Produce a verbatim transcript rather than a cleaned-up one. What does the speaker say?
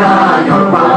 Your